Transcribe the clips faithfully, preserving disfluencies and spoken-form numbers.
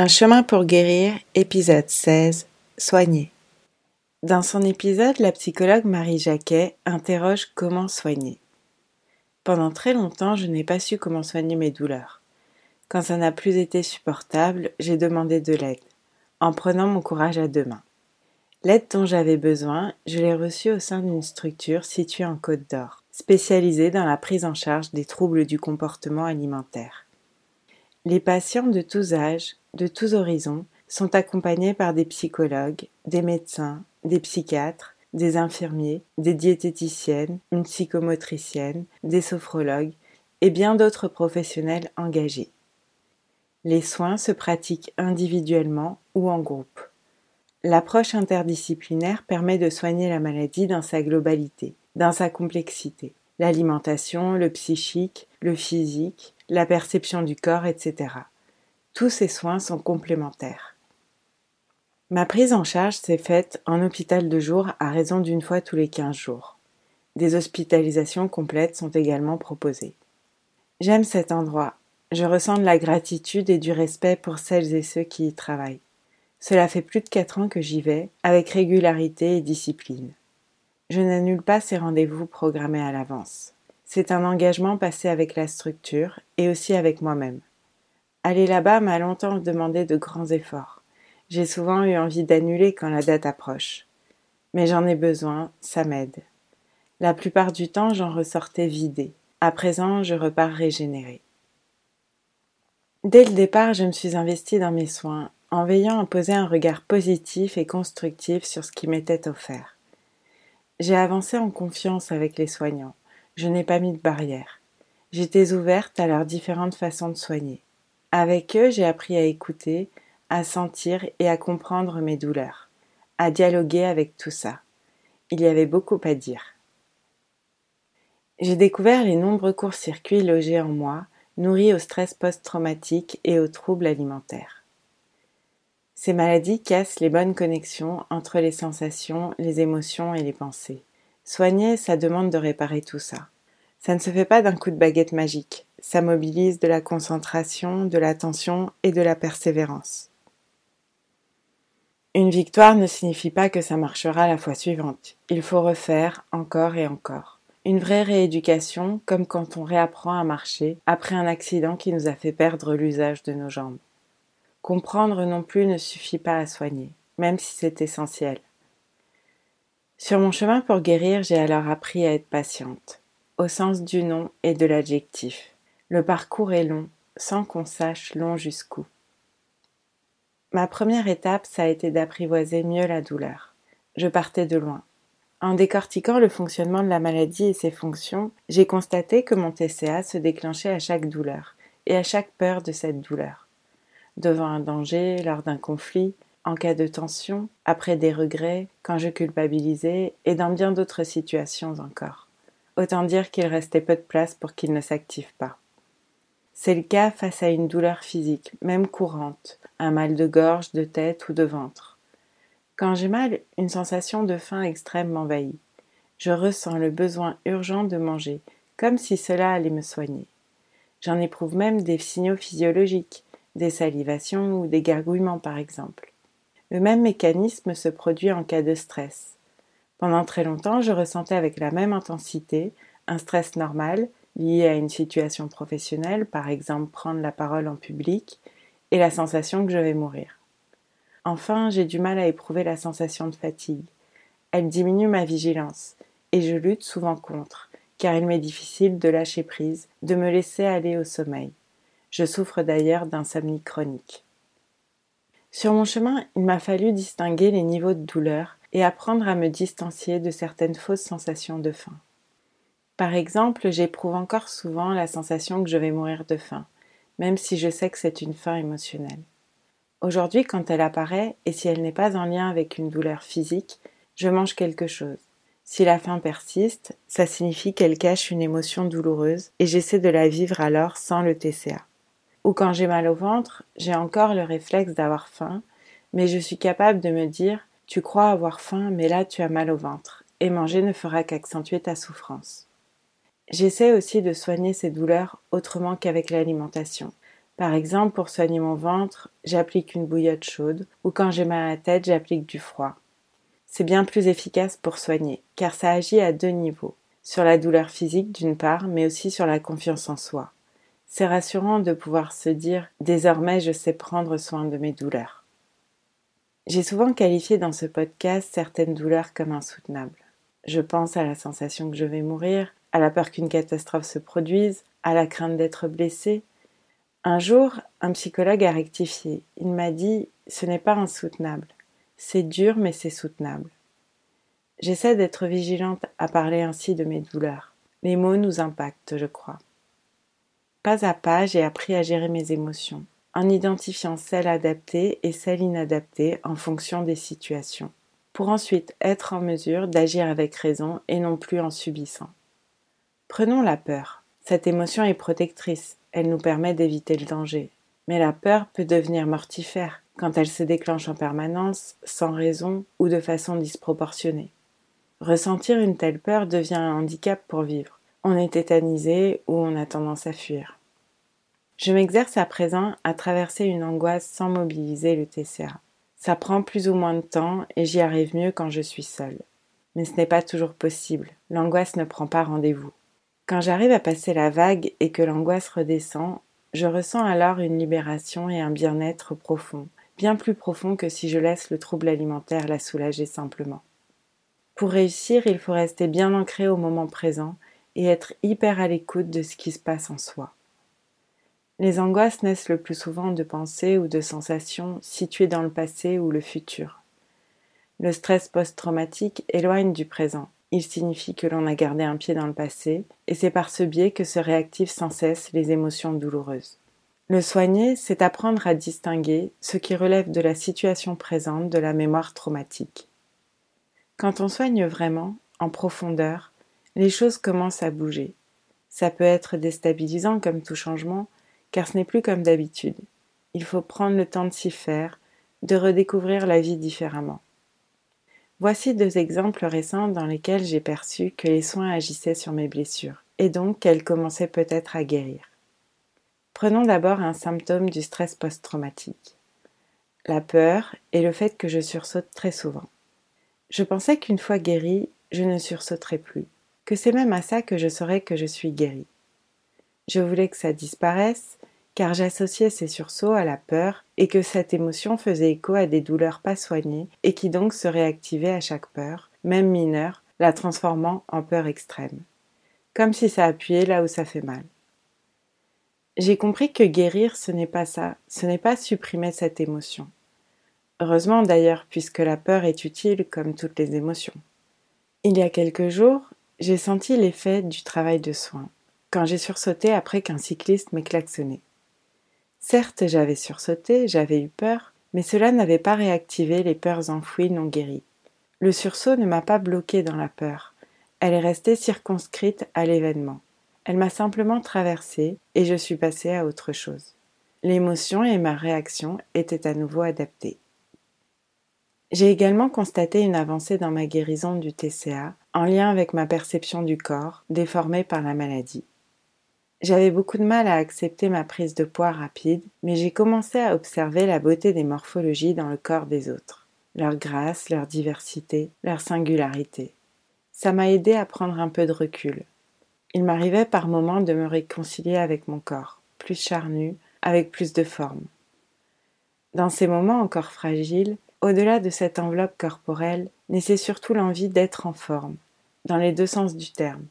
Un chemin pour guérir, épisode seize, soigner. Dans son épisode, la psychologue Marie Jacquet interroge comment soigner. Pendant très longtemps, je n'ai pas su comment soigner mes douleurs. Quand ça n'a plus été supportable, j'ai demandé de l'aide, en prenant mon courage à deux mains. L'aide dont j'avais besoin, je l'ai reçue au sein d'une structure située en Côte d'Or, spécialisée dans la prise en charge des troubles du comportement alimentaire. Les patients de tous âges, de tous horizons, sont accompagnés par des psychologues, des médecins, des psychiatres, des infirmiers, des diététiciennes, une psychomotricienne, des sophrologues et bien d'autres professionnels engagés. Les soins se pratiquent individuellement ou en groupe. L'approche interdisciplinaire permet de soigner la maladie dans sa globalité, dans sa complexité, l'alimentation, le psychique, le physique, la perception du corps, et cetera. Tous ces soins sont complémentaires. Ma prise en charge s'est faite en hôpital de jour à raison d'une fois tous les quinze jours. Des hospitalisations complètes sont également proposées. J'aime cet endroit. Je ressens de la gratitude et du respect pour celles et ceux qui y travaillent. Cela fait plus de quatre ans que j'y vais, avec régularité et discipline. Je n'annule pas ces rendez-vous programmés à l'avance. C'est un engagement passé avec la structure et aussi avec moi-même. Aller là-bas m'a longtemps demandé de grands efforts. J'ai souvent eu envie d'annuler quand la date approche. Mais j'en ai besoin, ça m'aide. La plupart du temps, j'en ressortais vidée. À présent, je repars régénérée. Dès le départ, je me suis investie dans mes soins, en veillant à poser un regard positif et constructif sur ce qui m'était offert. J'ai avancé en confiance avec les soignants. Je n'ai pas mis de barrière. J'étais ouverte à leurs différentes façons de soigner. Avec eux, j'ai appris à écouter, à sentir et à comprendre mes douleurs, à dialoguer avec tout ça. Il y avait beaucoup à dire. J'ai découvert les nombreux courts-circuits logés en moi, nourris au stress post-traumatique et aux troubles alimentaires. Ces maladies cassent les bonnes connexions entre les sensations, les émotions et les pensées. Soigner, ça demande de réparer tout ça. Ça ne se fait pas d'un coup de baguette magique. Ça mobilise de la concentration, de l'attention et de la persévérance. Une victoire ne signifie pas que ça marchera la fois suivante. Il faut refaire encore et encore. Une vraie rééducation, comme quand on réapprend à marcher après un accident qui nous a fait perdre l'usage de nos jambes. Comprendre non plus ne suffit pas à soigner, même si c'est essentiel. Sur mon chemin pour guérir, j'ai alors appris à être patiente, au sens du nom et de l'adjectif. Le parcours est long, sans qu'on sache long jusqu'où. Ma première étape, ça a été d'apprivoiser mieux la douleur. Je partais de loin. En décortiquant le fonctionnement de la maladie et ses fonctions, j'ai constaté que mon T C A se déclenchait à chaque douleur et à chaque peur de cette douleur. Devant un danger, lors d'un conflit, en cas de tension, après des regrets, quand je culpabilisais et dans bien d'autres situations encore. Autant dire qu'il restait peu de place pour qu'il ne s'active pas. C'est le cas face à une douleur physique, même courante, un mal de gorge, de tête ou de ventre. Quand j'ai mal, une sensation de faim extrême m'envahit. Je ressens le besoin urgent de manger, comme si cela allait me soigner. J'en éprouve même des signaux physiologiques, des salivations ou des gargouillements par exemple. Le même mécanisme se produit en cas de stress. Pendant très longtemps, je ressentais avec la même intensité un stress normal lié à une situation professionnelle, par exemple prendre la parole en public, et la sensation que je vais mourir. Enfin, j'ai du mal à éprouver la sensation de fatigue. Elle diminue ma vigilance, et je lutte souvent contre, car il m'est difficile de lâcher prise, de me laisser aller au sommeil. Je souffre d'ailleurs d'insomnie chronique. Sur mon chemin, il m'a fallu distinguer les niveaux de douleur et apprendre à me distancier de certaines fausses sensations de faim. Par exemple, j'éprouve encore souvent la sensation que je vais mourir de faim, même si je sais que c'est une faim émotionnelle. Aujourd'hui, quand elle apparaît, et si elle n'est pas en lien avec une douleur physique, je mange quelque chose. Si la faim persiste, ça signifie qu'elle cache une émotion douloureuse et j'essaie de la vivre alors sans le T C A. Ou quand j'ai mal au ventre, j'ai encore le réflexe d'avoir faim, mais je suis capable de me dire « tu crois avoir faim, mais là tu as mal au ventre » et manger ne fera qu'accentuer ta souffrance. J'essaie aussi de soigner ces douleurs autrement qu'avec l'alimentation, Par exemple, pour soigner mon ventre, j'applique une bouillotte chaude ou quand j'ai mal à la tête, j'applique du froid. C'est bien plus efficace pour soigner, car ça agit à deux niveaux. Sur la douleur physique d'une part, mais aussi sur la confiance en soi. C'est rassurant de pouvoir se dire « désormais je sais prendre soin de mes douleurs ». J'ai souvent qualifié dans ce podcast certaines douleurs comme insoutenables. Je pense à la sensation que je vais mourir, à la peur qu'une catastrophe se produise, à la crainte d'être blessée. Un jour, un psychologue a rectifié. Il m'a dit « ce n'est pas insoutenable. C'est dur mais c'est soutenable ». J'essaie d'être vigilante à parler ainsi de mes douleurs. Les mots nous impactent, je crois. Pas à pas, j'ai appris à gérer mes émotions, en identifiant celles adaptées et celles inadaptées en fonction des situations, pour ensuite être en mesure d'agir avec raison et non plus en subissant. Prenons la peur. Cette émotion est protectrice, elle nous permet d'éviter le danger. Mais la peur peut devenir mortifère quand elle se déclenche en permanence, sans raison ou de façon disproportionnée. Ressentir une telle peur devient un handicap pour vivre. On est tétanisé ou on a tendance à fuir. Je m'exerce à présent à traverser une angoisse sans mobiliser le T C A. Ça prend plus ou moins de temps et j'y arrive mieux quand je suis seule. Mais ce n'est pas toujours possible. L'angoisse ne prend pas rendez-vous. Quand j'arrive à passer la vague et que l'angoisse redescend, je ressens alors une libération et un bien-être profond, bien plus profond que si je laisse le trouble alimentaire la soulager simplement. Pour réussir, il faut rester bien ancré au moment présent et être hyper à l'écoute de ce qui se passe en soi. Les angoisses naissent le plus souvent de pensées ou de sensations situées dans le passé ou le futur. Le stress post-traumatique éloigne du présent. Il signifie que l'on a gardé un pied dans le passé et c'est par ce biais que se réactivent sans cesse les émotions douloureuses. Le soigner, c'est apprendre à distinguer ce qui relève de la situation présente de la mémoire traumatique. Quand on soigne vraiment, en profondeur, les choses commencent à bouger. Ça peut être déstabilisant comme tout changement, car ce n'est plus comme d'habitude. Il faut prendre le temps de s'y faire, de redécouvrir la vie différemment. Voici deux exemples récents dans lesquels j'ai perçu que les soins agissaient sur mes blessures, et donc qu'elles commençaient peut-être à guérir. Prenons d'abord un symptôme du stress post-traumatique. La peur et le fait que je sursaute très souvent. Je pensais qu'une fois guérie, je ne sursauterais plus, que c'est même à ça que je saurais que je suis guérie. Je voulais que ça disparaisse, car j'associais ces sursauts à la peur et que cette émotion faisait écho à des douleurs pas soignées et qui donc se réactivaient à chaque peur, même mineure, la transformant en peur extrême. Comme si ça appuyait là où ça fait mal. J'ai compris que guérir, ce n'est pas ça, ce n'est pas supprimer cette émotion. Heureusement d'ailleurs, puisque la peur est utile comme toutes les émotions. Il y a quelques jours, j'ai senti l'effet du travail de soins, quand j'ai sursauté après qu'un cycliste m'ait klaxonné. Certes, j'avais sursauté, j'avais eu peur, mais cela n'avait pas réactivé les peurs enfouies non guéries. Le sursaut ne m'a pas bloquée dans la peur, elle est restée circonscrite à l'événement. Elle m'a simplement traversée et je suis passée à autre chose. L'émotion et ma réaction étaient à nouveau adaptées. J'ai également constaté une avancée dans ma guérison du T C A en lien avec ma perception du corps déformée par la maladie. J'avais beaucoup de mal à accepter ma prise de poids rapide, mais j'ai commencé à observer la beauté des morphologies dans le corps des autres, leur grâce, leur diversité, leur singularité. Ça m'a aidé à prendre un peu de recul. Il m'arrivait par moments de me réconcilier avec mon corps, plus charnu, avec plus de forme. Dans ces moments encore fragiles, au-delà de cette enveloppe corporelle, naissait surtout l'envie d'être en forme, dans les deux sens du terme.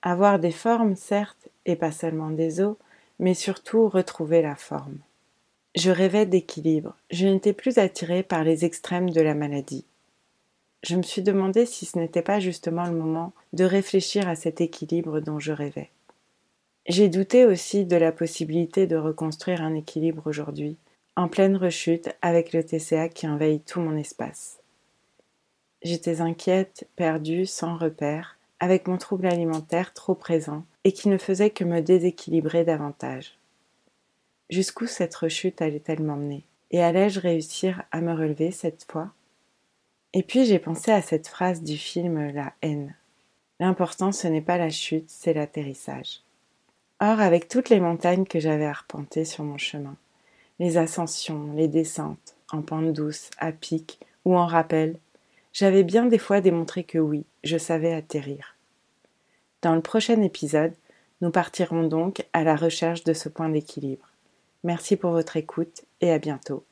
Avoir des formes, certes, et pas seulement des os, mais surtout retrouver la forme. Je rêvais d'équilibre, je n'étais plus attirée par les extrêmes de la maladie. Je me suis demandé si ce n'était pas justement le moment de réfléchir à cet équilibre dont je rêvais. J'ai douté aussi de la possibilité de reconstruire un équilibre aujourd'hui, en pleine rechute avec le T C A qui envahit tout mon espace. J'étais inquiète, perdue, sans repère, avec mon trouble alimentaire trop présent et qui ne faisait que me déséquilibrer davantage. Jusqu'où cette rechute allait-elle m'emmener? Et allais-je réussir à me relever cette fois? Et puis j'ai pensé à cette phrase du film La haine. L'important, ce n'est pas la chute, c'est l'atterrissage. Or, avec toutes les montagnes que j'avais arpentées sur mon chemin, les ascensions, les descentes, en pente douce, à pic ou en rappel, j'avais bien des fois démontré que oui, je savais atterrir. Dans le prochain épisode, nous partirons donc à la recherche de ce point d'équilibre. Merci pour votre écoute et à bientôt.